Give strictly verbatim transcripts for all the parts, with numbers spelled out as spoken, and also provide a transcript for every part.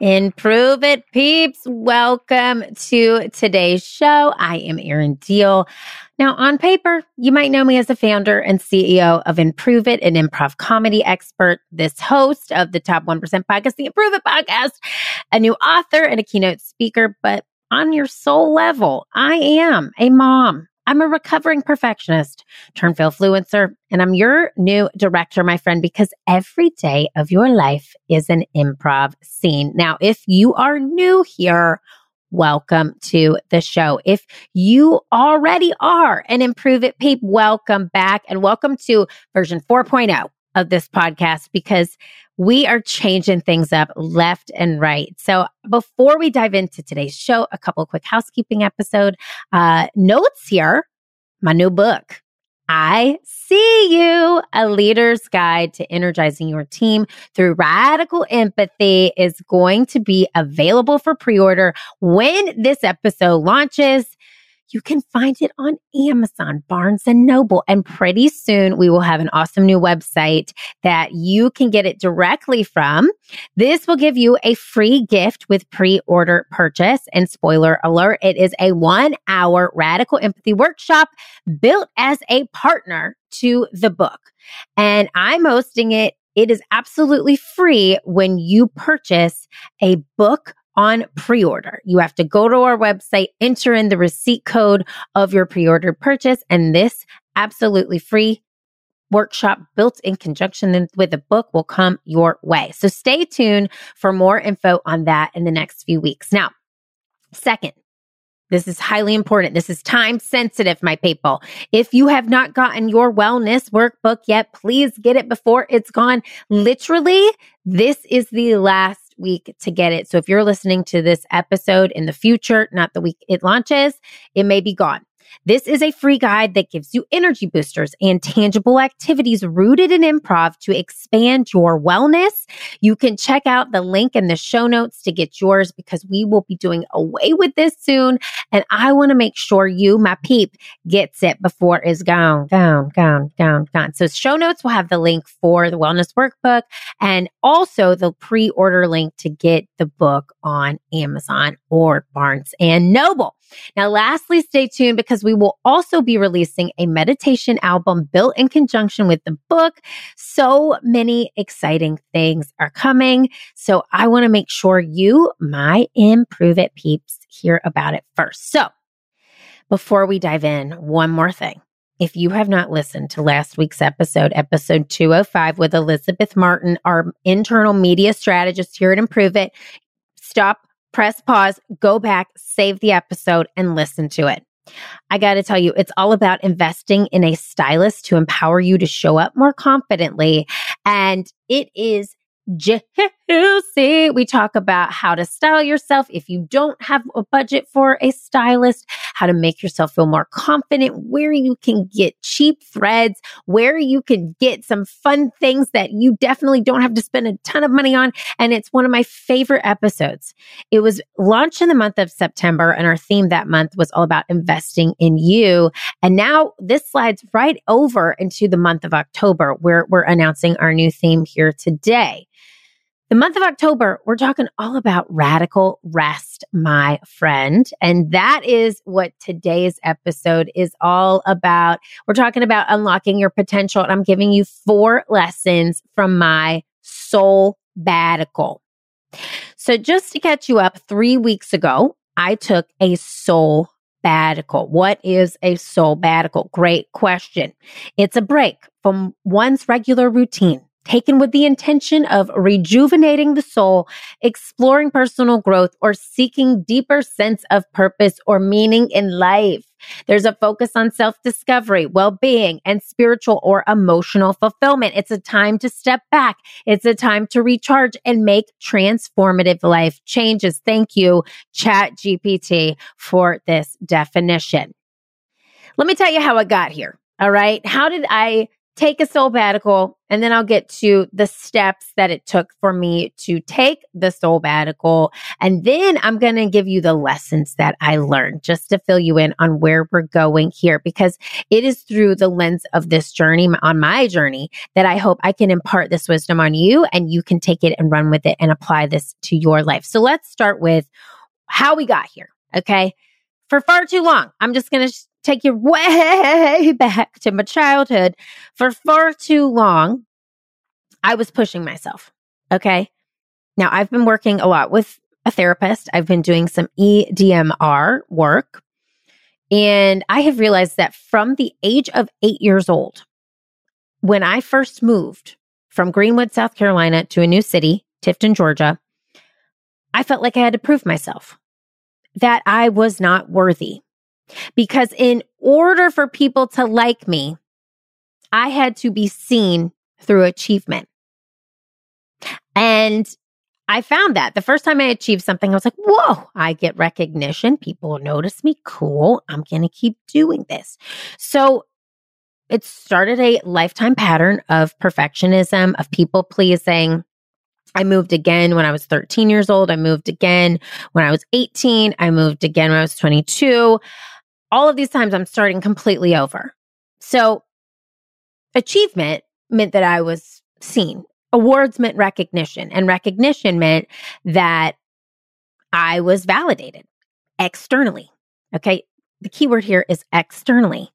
Improve It, peeps. Welcome to today's show. I am Erin Diehl. Now, on paper, you might know me as the founder and C E O of Improve It, an improv comedy expert, this host of the Top one percent podcast, the Improve It podcast, a new author and a keynote speaker. But on your soul level, I am a mom. I'm a recovering perfectionist, turned influencer, and I'm your new director, my friend, because every day of your life is an improv scene. Now, if you are new here, welcome to the show. If you already are an Improve It peep, welcome back and welcome to version four point oh of this podcast, because we are changing things up left and right. So before we dive into today's show, a couple of quick housekeeping episode uh, notes here. My new book, I See You, A Leader's Guide to Energizing Your Team Through Radical Empathy, is going to be available for pre-order when this episode launches. You can find it on Amazon, Barnes and Noble, and pretty soon we will have an awesome new website that you can get it directly from. This will give you a free gift with pre-order purchase. And spoiler alert, it is a one-hour radical empathy workshop built as a partner to the book. And I'm hosting it. It is absolutely free when you purchase a book on pre-order. You have to go to our website, enter in the receipt code of your pre-order purchase, and this absolutely free workshop built in conjunction with the book will come your way. So stay tuned for more info on that in the next few weeks. Now, second, this is highly important. This is time sensitive, my people. If you have not gotten your wellness workbook yet, please get it before it's gone. Literally, this is the last week to get it. So if you're listening to this episode in the future, not the week it launches, it may be gone. This is a free guide that gives you energy boosters and tangible activities rooted in improv to expand your wellness. You can check out the link in the show notes to get yours, because we will be doing away with this soon. And I want to make sure you, my peep, gets it before it's gone, gone, gone, gone, gone. So show notes will have the link for the wellness workbook and also the pre-order link to get the book on Amazon or Barnes and Noble. Now, lastly, stay tuned, because we will also be releasing a meditation album built in conjunction with the book. So many exciting things are coming. So I want to make sure you, my Improve It peeps, hear about it first. So before we dive in, one more thing. If you have not listened to last week's episode, episode two oh five with Elizabeth Martin, our internal media strategist here at Improve It, stop, press pause, go back, save the episode, and listen to it. I got to tell you, it's all about investing in a stylist to empower you to show up more confidently. And it is juicy. We talk about how to style yourself if you don't have a budget for a stylist, how to make yourself feel more confident, where you can get cheap threads, where you can get some fun things that you definitely don't have to spend a ton of money on. And it's one of my favorite episodes. It was launched in the month of September, and our theme that month was all about investing in you. And now this slides right over into the month of October, where we're announcing our new theme here today. The month of October, we're talking all about radical rest, my friend. And that is what today's episode is all about. We're talking about unlocking your potential. And I'm giving you four lessons from my Soulbbatical. So just to catch you up, three weeks ago, I took a Soulbbatical. What is a Soulbbatical? Great question. It's a break from one's regular routine, taken with the intention of rejuvenating the soul, exploring personal growth, or seeking deeper sense of purpose or meaning in life. There's a focus on self-discovery, well-being, and spiritual or emotional fulfillment. It's a time to step back. It's a time to recharge and make transformative life changes. Thank you, Chat G P T, for this definition. Let me tell you how I got here, all right? How did I take a Soulbbatical, and then I'll get to the steps that it took for me to take the Soulbbatical. And then I'm going to give you the lessons that I learned just to fill you in on where we're going here, because it is through the lens of this journey, on my journey, that I hope I can impart this wisdom on you and you can take it and run with it and apply this to your life. So let's start with how we got here, okay? For far too long, I'm just going to sh- take you way back to my childhood. For far too long, I was pushing myself, okay? Now, I've been working a lot with a therapist. I've been doing some E M D R work. And I have realized that from the age of eight years old, when I first moved from Greenwood, South Carolina to a new city, Tifton, Georgia, I felt like I had to prove myself, that I was not worthy. Because in order for people to like me, I had to be seen through achievement. And I found that the first time I achieved something, I was like, whoa, I get recognition. People notice me. Cool. I'm going to keep doing this. So it started a lifetime pattern of perfectionism, of people pleasing. I moved again when I was thirteen years old. I moved again when I was eighteen. I moved again when I was twenty-two. All of these times I'm starting completely over. So achievement meant that I was seen. Awards meant recognition, and recognition meant that I was validated externally. Okay. The key word here is externally.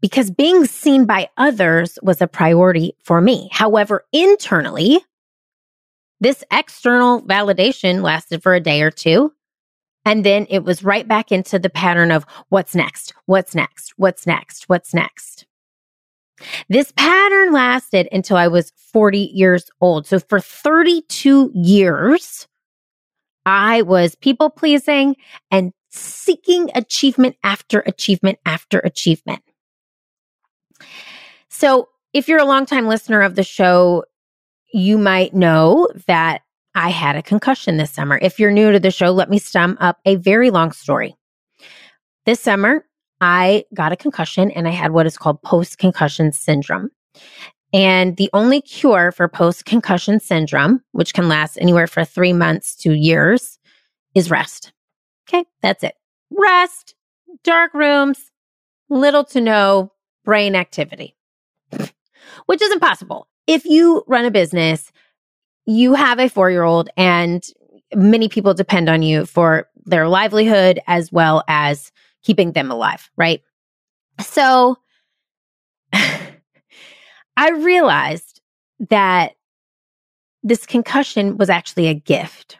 Because being seen by others was a priority for me. However, internally, this external validation lasted for a day or two, and then it was right back into the pattern of what's next, what's next, what's next, what's next. This pattern lasted until I was forty years old. So for thirty-two years, I was people pleasing and seeking achievement after achievement after achievement. So if you're a longtime listener of the show, you might know that I had a concussion this summer. If you're new to the show, let me sum up a very long story. This summer, I got a concussion and I had what is called post-concussion syndrome. And the only cure for post-concussion syndrome, which can last anywhere from three months to years, is rest. Okay, that's it. Rest, dark rooms, little to no brain activity, which is impossible. If you run a business, you have a four-year-old, and many people depend on you for their livelihood as well as keeping them alive, right? So I realized that this concussion was actually a gift.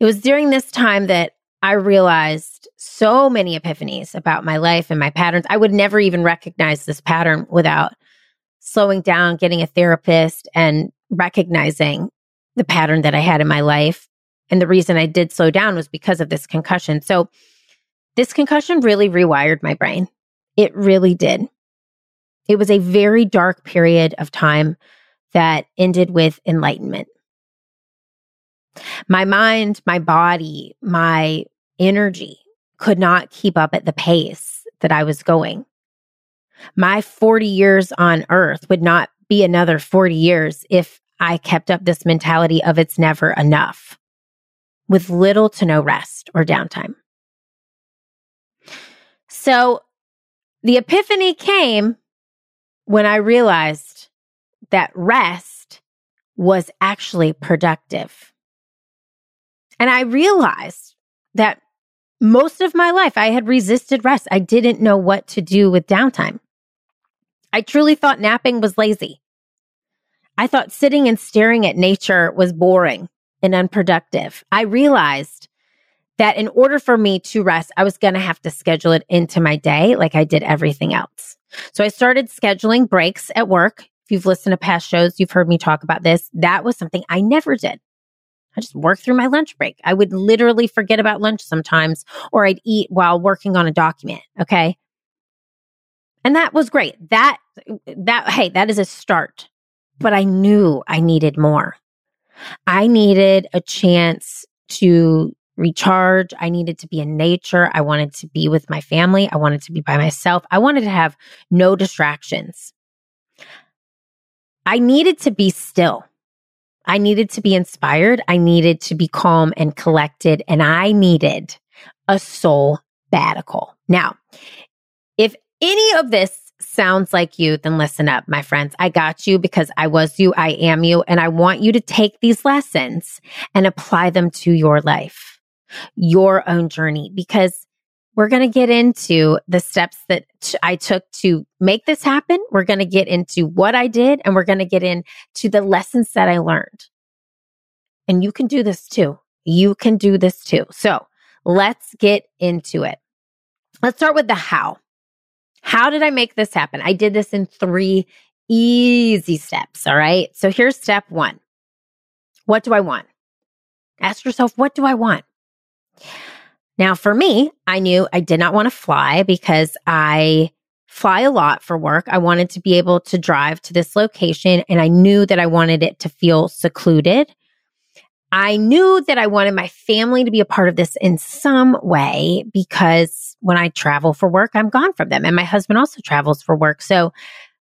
It was during this time that I realized so many epiphanies about my life and my patterns. I would never even recognize this pattern without slowing down, getting a therapist, and recognizing the pattern that I had in my life. And the reason I did slow down was because of this concussion. So this concussion really rewired my brain. It really did. It was a very dark period of time that ended with enlightenment. My mind, my body, my energy could not keep up at the pace that I was going. My forty years on earth would not be another forty years if I kept up this mentality of it's never enough, with little to no rest or downtime. So the epiphany came when I realized that rest was actually productive. And I realized that most of my life I had resisted rest. I didn't know what to do with downtime. I truly thought napping was lazy. I thought sitting and staring at nature was boring and unproductive. I realized that in order for me to rest, I was going to have to schedule it into my day like I did everything else. So I started scheduling breaks at work. If you've listened to past shows, you've heard me talk about this. That was something I never did. I just worked through my lunch break. I would literally forget about lunch sometimes, or I'd eat while working on a document, okay? And that was great. That, that, hey, that is a start. But I knew I needed more. I needed a chance to recharge. I needed to be in nature. I wanted to be with my family. I wanted to be by myself. I wanted to have no distractions. I needed to be still. I needed to be inspired. I needed to be calm and collected, and I needed a soulbbatical. Now, if any of this sounds like you, then listen up, my friends. I got you because I was you, I am you, and I want you to take these lessons and apply them to your life, your own journey, because we're going to get into the steps that t- I took to make this happen. We're going to get into what I did, and we're going to get into the lessons that I learned. And you can do this too. You can do this too. So let's get into it. Let's start with the how. How did I make this happen? I did this in three easy steps, all right? So here's step one. What do I want? Ask yourself, what do I want? Now, for me, I knew I did not want to fly because I fly a lot for work. I wanted to be able to drive to this location, and I knew that I wanted it to feel secluded. I knew that I wanted my family to be a part of this in some way because when I travel for work, I'm gone from them. And my husband also travels for work. So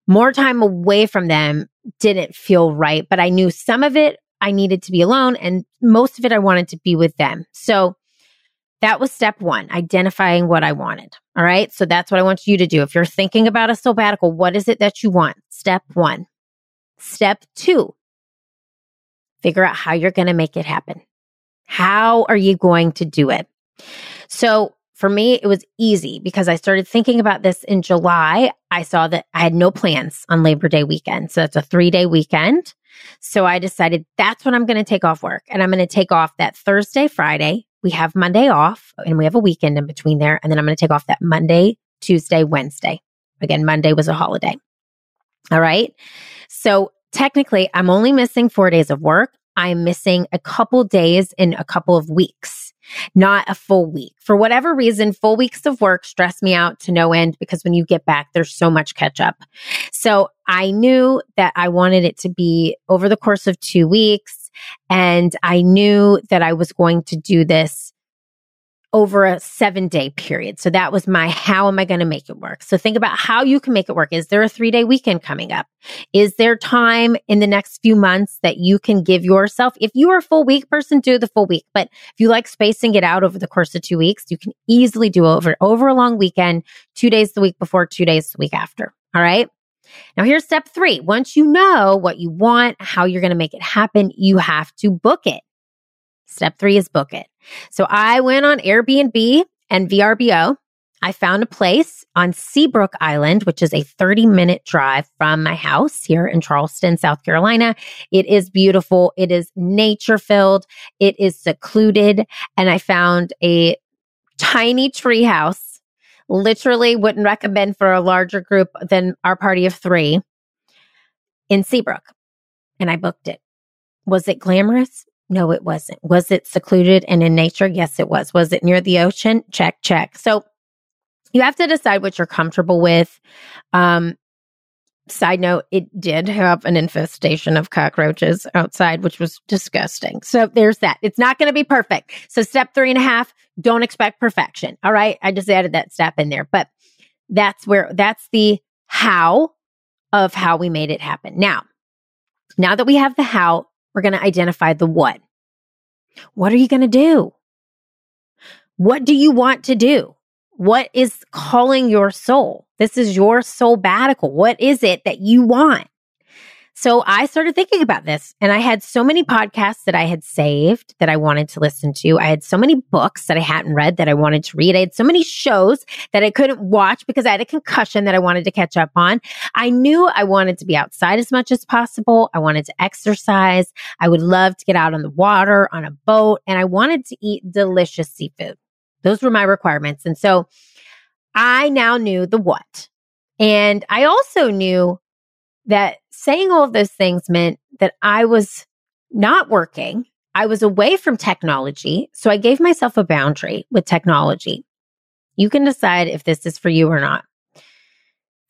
more time away from them didn't feel right. But I knew some of it I needed to be alone, and most of it I wanted to be with them. So that was step one, identifying what I wanted. All right. So that's what I want you to do. If you're thinking about a soulbbatical, what is it that you want? Step one. Step two. Figure out how you're going to make it happen. How are you going to do it? So for me, it was easy because I started thinking about this in July. I saw that I had no plans on Labor Day weekend. So that's a three-day weekend. So I decided that's when I'm going to take off work. And I'm going to take off that Thursday, Friday. We have Monday off and we have a weekend in between there. And then I'm going to take off that Monday, Tuesday, Wednesday. Again, Monday was a holiday. All right. So technically, I'm only missing four days of work. I'm missing a couple days in a couple of weeks, not a full week. For whatever reason, full weeks of work stress me out to no end because when you get back, there's so much catch up. So I knew that I wanted it to be over the course of two weeks. And I knew that I was going to do this over a seven day period. So that was my, how am I going to make it work? So think about how you can make it work. Is there a three day weekend coming up? Is there time in the next few months that you can give yourself? If you are a full week person, do the full week. But if you like spacing it out over the course of two weeks, you can easily do over, over a long weekend, two days the week before, two days the week after. All right. Now here's step three. Once you know what you want, how you're going to make it happen, you have to book it. Step three is book it. So I went on Airbnb and V R B O. I found a place on Seabrook Island, which is a thirty minute drive from my house here in Charleston, South Carolina. It is beautiful. It is nature filled. It is secluded. And I found a tiny tree house. Literally wouldn't recommend for a larger group than our party of three in Seabrook. And I booked it. Was it glamorous? No, it wasn't. Was it secluded and in nature? Yes, it was. Was it near the ocean? Check, check. So you have to decide what you're comfortable with. Um, side note, it did have an infestation of cockroaches outside, which was disgusting. So there's that. It's not going to be perfect. So step three and a half, don't expect perfection. All right. I just added that step in there, but that's where, that's the how of how we made it happen. Now, now that we have the how, we're going to identify the what. What are you going to do? What do you want to do? What is calling your soul? This is your soulbbatical. What is it that you want? So I started thinking about this, and I had so many podcasts that I had saved that I wanted to listen to. I had so many books that I hadn't read that I wanted to read. I had so many shows that I couldn't watch because I had a concussion that I wanted to catch up on. I knew I wanted to be outside as much as possible. I wanted to exercise. I would love to get out on the water, on a boat, and I wanted to eat delicious seafood. Those were my requirements. And so I now knew the what. And I also knew that saying all of those things meant that I was not working. I was away from technology. So I gave myself a boundary with technology. You can decide if this is for you or not.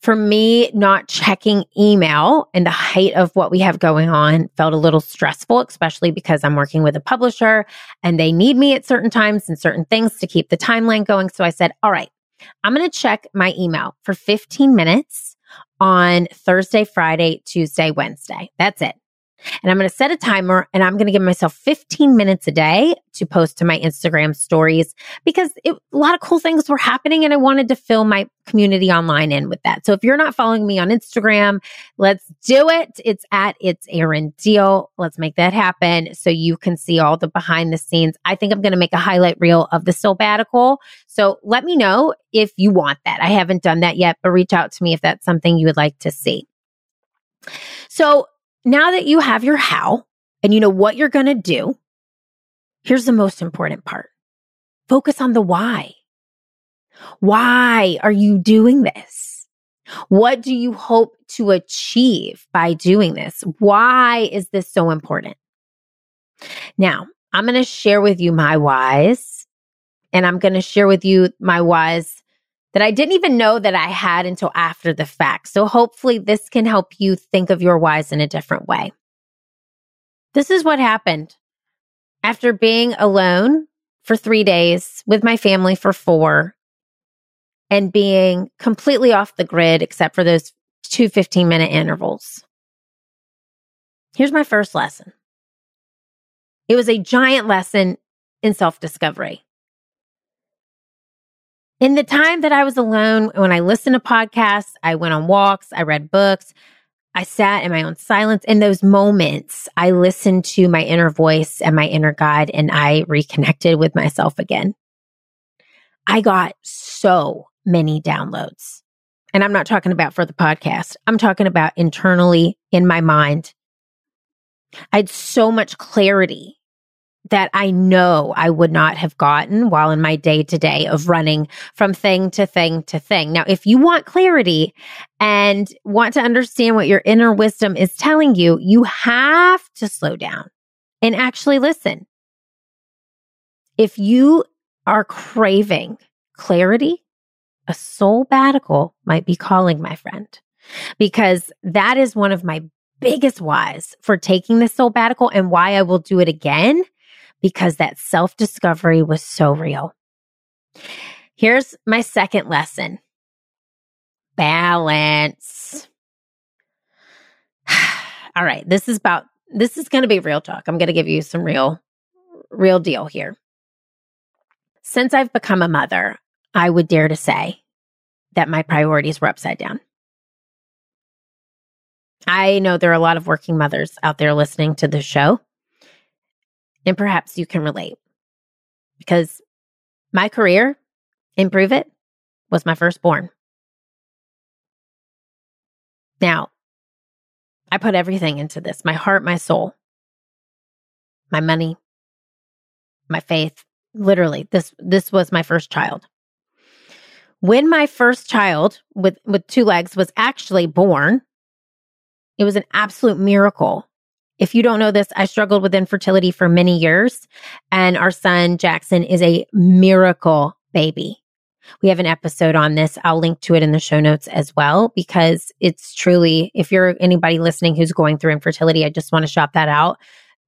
For me, not checking email in the height of what we have going on felt a little stressful, especially because I'm working with a publisher and they need me at certain times and certain things to keep the timeline going. So I said, all right, I'm going to check my email for fifteen minutes on Thursday, Friday, Tuesday, Wednesday. That's it. And I'm going to set a timer and I'm going to give myself fifteen minutes a day to post to my Instagram stories because it, a lot of cool things were happening and I wanted to fill my community online in with that. So if you're not following me on Instagram, let's do it. It's at It's Erin Diehl. Let's make that happen so you can see all the behind the scenes. I think I'm going to make a highlight reel of the Soulbbatical. So let me know if you want that. I haven't done that yet, but reach out to me if that's something you would like to see. So now that you have your how and you know what you're going to do, here's the most important part. Focus on the why. Why are you doing this? What do you hope to achieve by doing this? Why is this so important? Now, I'm going to share with you my whys, and I'm going to share with you my whys that I didn't even know that I had until after the fact. So hopefully this can help you think of your whys in a different way. This is what happened. After being alone for three days with my family for four and being completely off the grid except for those two fifteen-minute intervals. Here's my first lesson. It was a giant lesson in self-discovery. In the time that I was alone, when I listened to podcasts, I went on walks, I read books, I sat in my own silence. In those moments, I listened to my inner voice and my inner guide, and I reconnected with myself again. I got so many downloads. And I'm not talking about for the podcast. I'm talking about internally in my mind. I had so much clarity that I know I would not have gotten while in my day-to-day of running from thing to thing to thing. Now, if you want clarity and want to understand what your inner wisdom is telling you, you have to slow down and actually listen. If you are craving clarity, a Soulbbatical might be calling, my friend, because that is one of my biggest whys for taking this Soulbbatical and why I will do it again, because that self-discovery was so real. Here's my second lesson. Balance. All right, this is about, this is going to be real talk. I'm going to give you some real, real deal here. Since I've become a mother, I would dare to say that my priorities were upside down. I know there are a lot of working mothers out there listening to the show. And perhaps you can relate, because my career, Improve It, was my firstborn. Now, I put everything into this, my heart, my soul, my money, my faith. Literally, this this was my first child. When my first child with, with two legs was actually born, it was an absolute miracle. If you don't know this, I struggled with infertility for many years, and our son, Jackson, is a miracle baby. We have an episode on this. I'll link to it in the show notes as well, because it's truly, if you're anybody listening who's going through infertility, I just want to shout that out.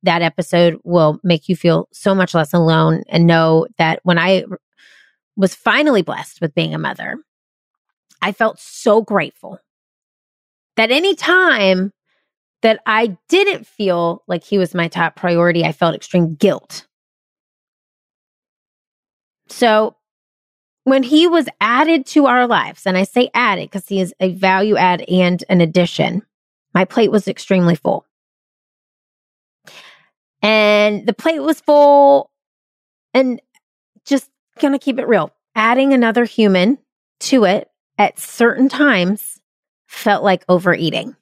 That episode will make you feel so much less alone and know that when I was finally blessed with being a mother, I felt so grateful that any time that I didn't feel like he was my top priority, I felt extreme guilt. So when he was added to our lives, and I say added because he is a value add and an addition, my plate was extremely full. And the plate was full, and just going to keep it real, adding another human to it at certain times felt like overeating.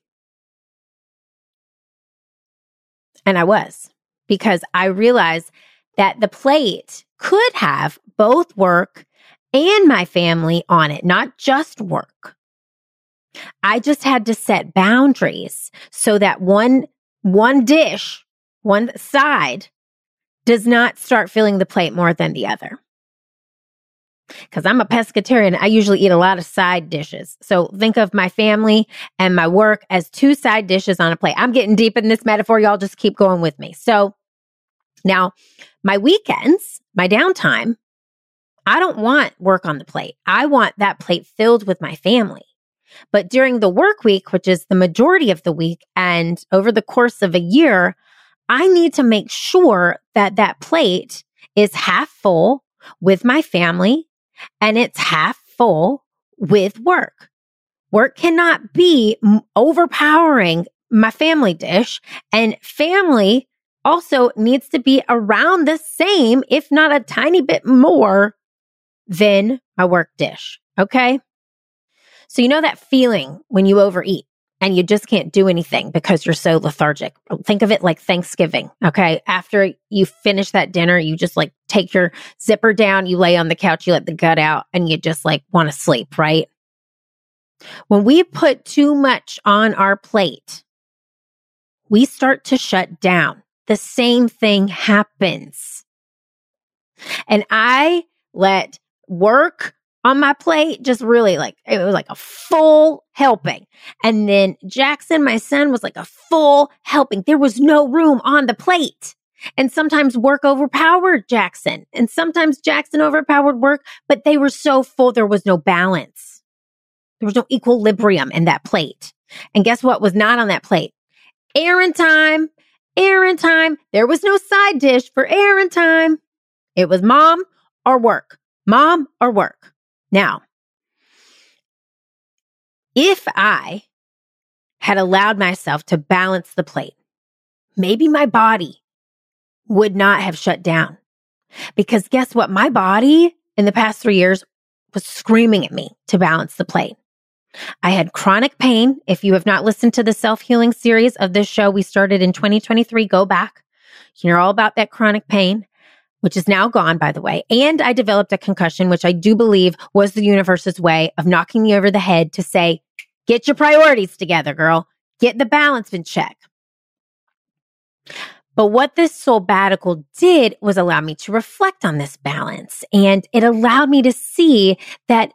And I was, because I realized that the plate could have both work and my family on it, not just work. I just had to set boundaries so that one, one dish, one side does not start filling the plate more than the other. because I'm a pescatarian. I usually eat a lot of side dishes. So think of my family and my work as two side dishes on a plate. I'm getting deep in this metaphor. Y'all just keep going with me. So now my weekends, my downtime, I don't want work on the plate. I want that plate filled with my family. But during the work week, which is the majority of the week, and over the course of a year, I need to make sure that that plate is half full with my family and it's half full with work. Work cannot be overpowering my family dish, and family also needs to be around the same, if not a tiny bit more than my work dish, okay? So you know that feeling when you overeat and you just can't do anything because you're so lethargic. Think of it like Thanksgiving, okay? After you finish that dinner, you just like take your zipper down, you lay on the couch, you let the gut out, and you just like want to sleep, right? When we put too much on our plate, we start to shut down. The same thing happens. And I let work on my plate, just really like, it was like a full helping. And then Jackson, my son, was like a full helping. There was no room on the plate. And sometimes work overpowered Jackson. And sometimes Jackson overpowered work, but they were so full, there was no balance. There was no equilibrium in that plate. And guess what was not on that plate? Erin time, Erin time. There was no side dish for Erin time. It was mom or work, mom or work. Now, if I had allowed myself to balance the plate, maybe my body would not have shut down. Because guess what? My body in the past three years was screaming at me to balance the plate. I had chronic pain. If you have not listened to the self-healing series of this show we started in twenty twenty-three, go back. You know all about that chronic pain, which is now gone, by the way. And I developed a concussion, which I do believe was the universe's way of knocking me over the head to say, get your priorities together, girl. Get the balance in check. But what this Soulbbatical did was allow me to reflect on this balance. And it allowed me to see that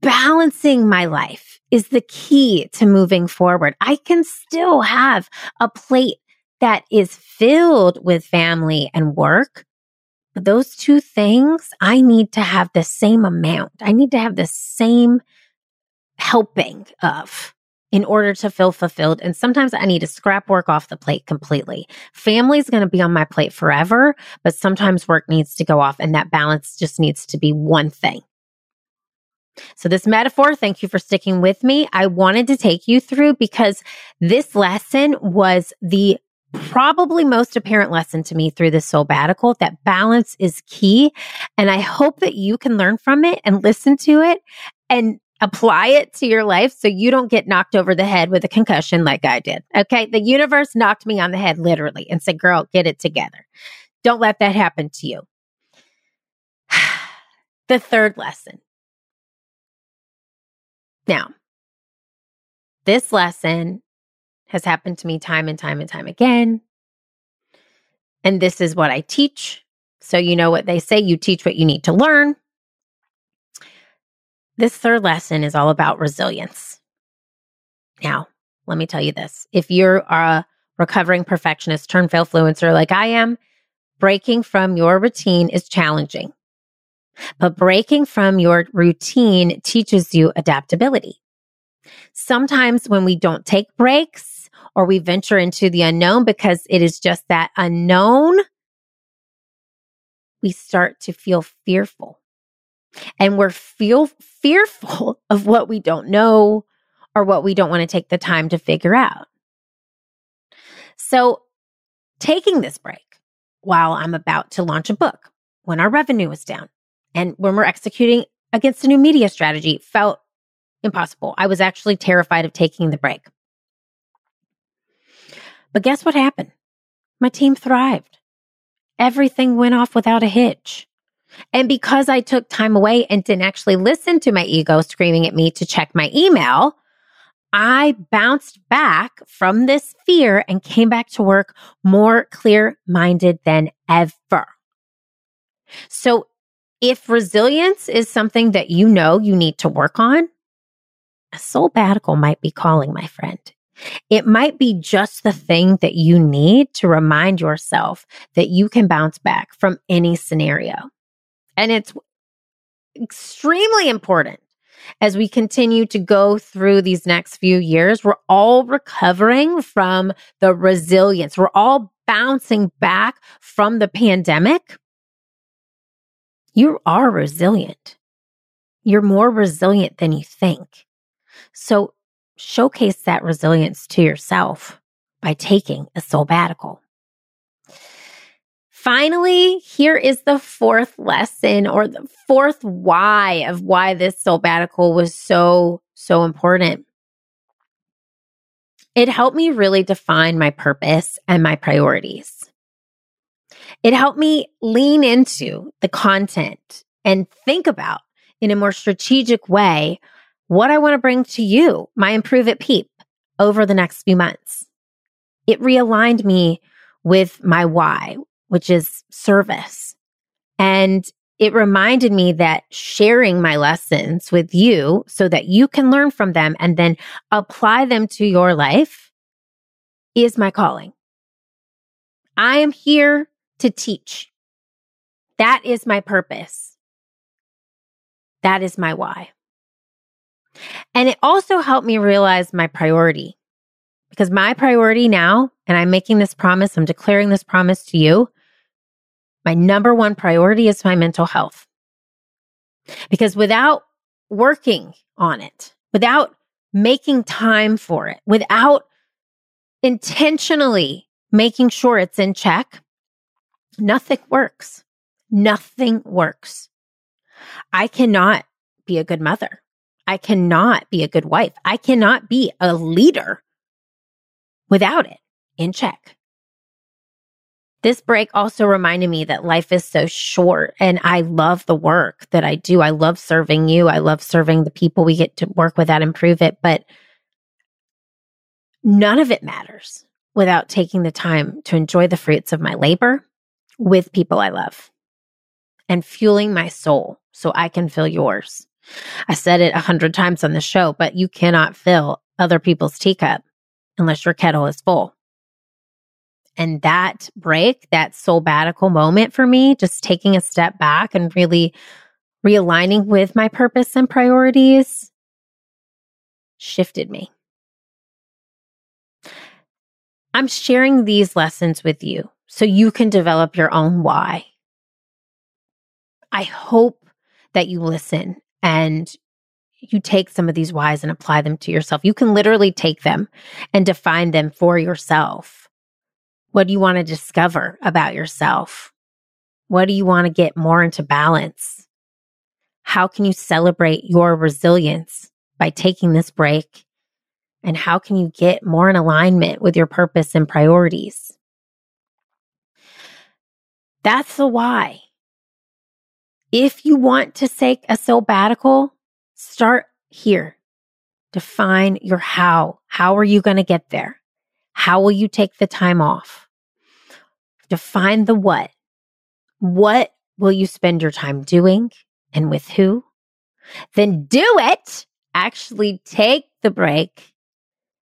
balancing my life is the key to moving forward. I can still have a plate that is filled with family and work. But those two things, I need to have the same amount. I need to have the same helping of in order to feel fulfilled. And sometimes I need to scrap work off the plate completely. Family's going to be on my plate forever, but sometimes work needs to go off and that balance just needs to be one thing. So this metaphor, thank you for sticking with me. I wanted to take you through because this lesson was the probably most apparent lesson to me through this Soulbbatical, that balance is key. And I hope that you can learn from it and listen to it and apply it to your life so you don't get knocked over the head with a concussion like I did. Okay. The universe knocked me on the head literally and said, girl, get it together. Don't let that happen to you. The third lesson. Now, this lesson has happened to me time and time and time again. And this is what I teach. So you know what they say, you teach what you need to learn. This third lesson is all about resilience. Now, let me tell you this. If you're a recovering perfectionist turned failfluencer like I am, breaking from your routine is challenging. But breaking from your routine teaches you adaptability. Sometimes when we don't take breaks, or we venture into the unknown because it is just that unknown, we start to feel fearful. And we're feel fearful of what we don't know or what we don't want to take the time to figure out. So taking this break while I'm about to launch a book, when our revenue is down, and when we're executing against a new media strategy felt impossible. I was actually terrified of taking the break. But guess what happened? My team thrived. Everything went off without a hitch. And because I took time away and didn't actually listen to my ego screaming at me to check my email, I bounced back from this fear and came back to work more clear-minded than ever. So If resilience is something that you know you need to work on, a soulbbatical might be calling, my friend. It might be just the thing that you need to remind yourself that you can bounce back from any scenario. And it's extremely important as we continue to go through these next few years. We're all recovering from the resilience. We're all bouncing back from the pandemic. You are resilient. You're more resilient than you think. So showcase that resilience to yourself by taking a soulbbatical. Finally, here is the fourth lesson, or the fourth why of why this soulbbatical was so, so important. It helped me really define my purpose and my priorities. It helped me lean into the content and think about, in a more strategic way, what I want to bring to you, my Improve It peep, over the next few months. It realigned me with my why, which is service. And it reminded me that sharing my lessons with you so that you can learn from them and then apply them to your life is my calling. I am here to teach. That is my purpose. That is my why. And it also helped me realize my priority, because my priority now, and I'm making this promise, I'm declaring this promise to you, my number one priority is my mental health. Because without working on it, without making time for it, without intentionally making sure it's in check, nothing works. Nothing works. I cannot be a good mother. I cannot be a good wife. I cannot be a leader without it in check. This break also reminded me that life is so short, and I love the work that I do. I love serving you. I love serving the people we get to work with at Improve It, but none of it matters without taking the time to enjoy the fruits of my labor with people I love and fueling my soul so I can fill yours. I said it a hundred times on the show, but you cannot fill other people's teacup unless your kettle is full. And that break, that soulbbatical moment for me, just taking a step back and really realigning with my purpose and priorities, shifted me. I'm sharing these lessons with you so you can develop your own why. I hope that you listen and you take some of these whys and apply them to yourself. You can literally take them and define them for yourself. What do you want to discover about yourself? What do you want to get more into balance? How can you celebrate your resilience by taking this break? And how can you get more in alignment with your purpose and priorities? That's the why. If you want to take a soulbbatical, start here. Define your how. How are you going to get there? How will you take the time off? Define the what. What will you spend your time doing and with who? Then do it. Actually take the break.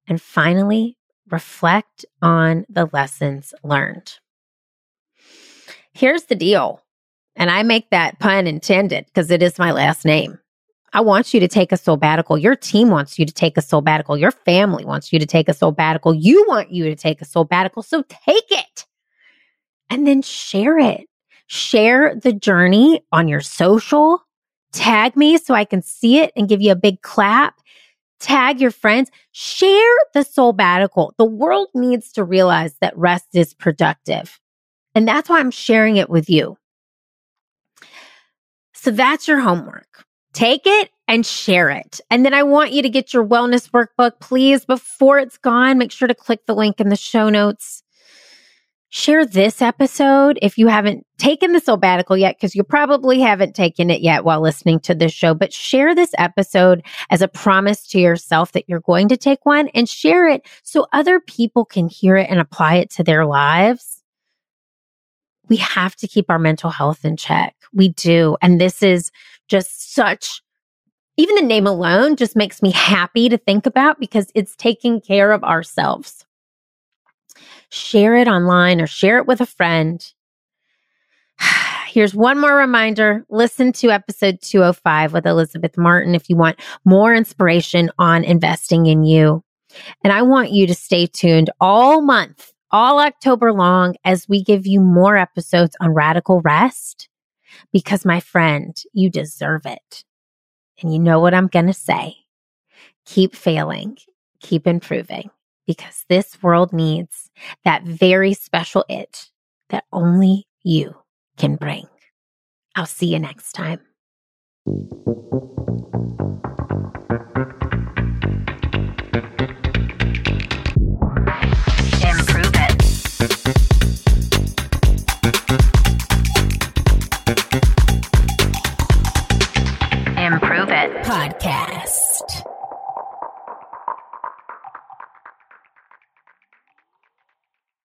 And finally, reflect on the lessons learned. Here's the deal. And I make that pun intended because it is my last name. I want you to take a soulbbatical. Your team wants you to take a soulbbatical. Your family wants you to take a soulbbatical. You want you to take a soulbbatical. So take it and then share it. Share the journey on your social. Tag me so I can see it and give you a big clap. Tag your friends. Share the soulbbatical. The world needs to realize that rest is productive. And that's why I'm sharing it with you. So that's your homework. Take it and share it. And then I want you to get your wellness workbook. Please, before it's gone, make sure to click the link in the show notes. Share this episode if you haven't taken the soulbbatical yet, because you probably haven't taken it yet while listening to this show. But share this episode as a promise to yourself that you're going to take one, and share it so other people can hear it and apply it to their lives. we have to keep our mental health in check. We do. And this is just such, even the name alone just makes me happy to think about because it's taking care of ourselves. Share it online or share it with a friend. Here's one more reminder. Listen to episode two oh five with Elizabeth Martin if you want more inspiration on investing in you. And I want you to stay tuned all month, all October long, as we give you more episodes on radical rest, because my friend, you deserve it. And you know what I'm going to say. Keep failing, keep improving, because this world needs that very special it that only you can bring. I'll see you next time.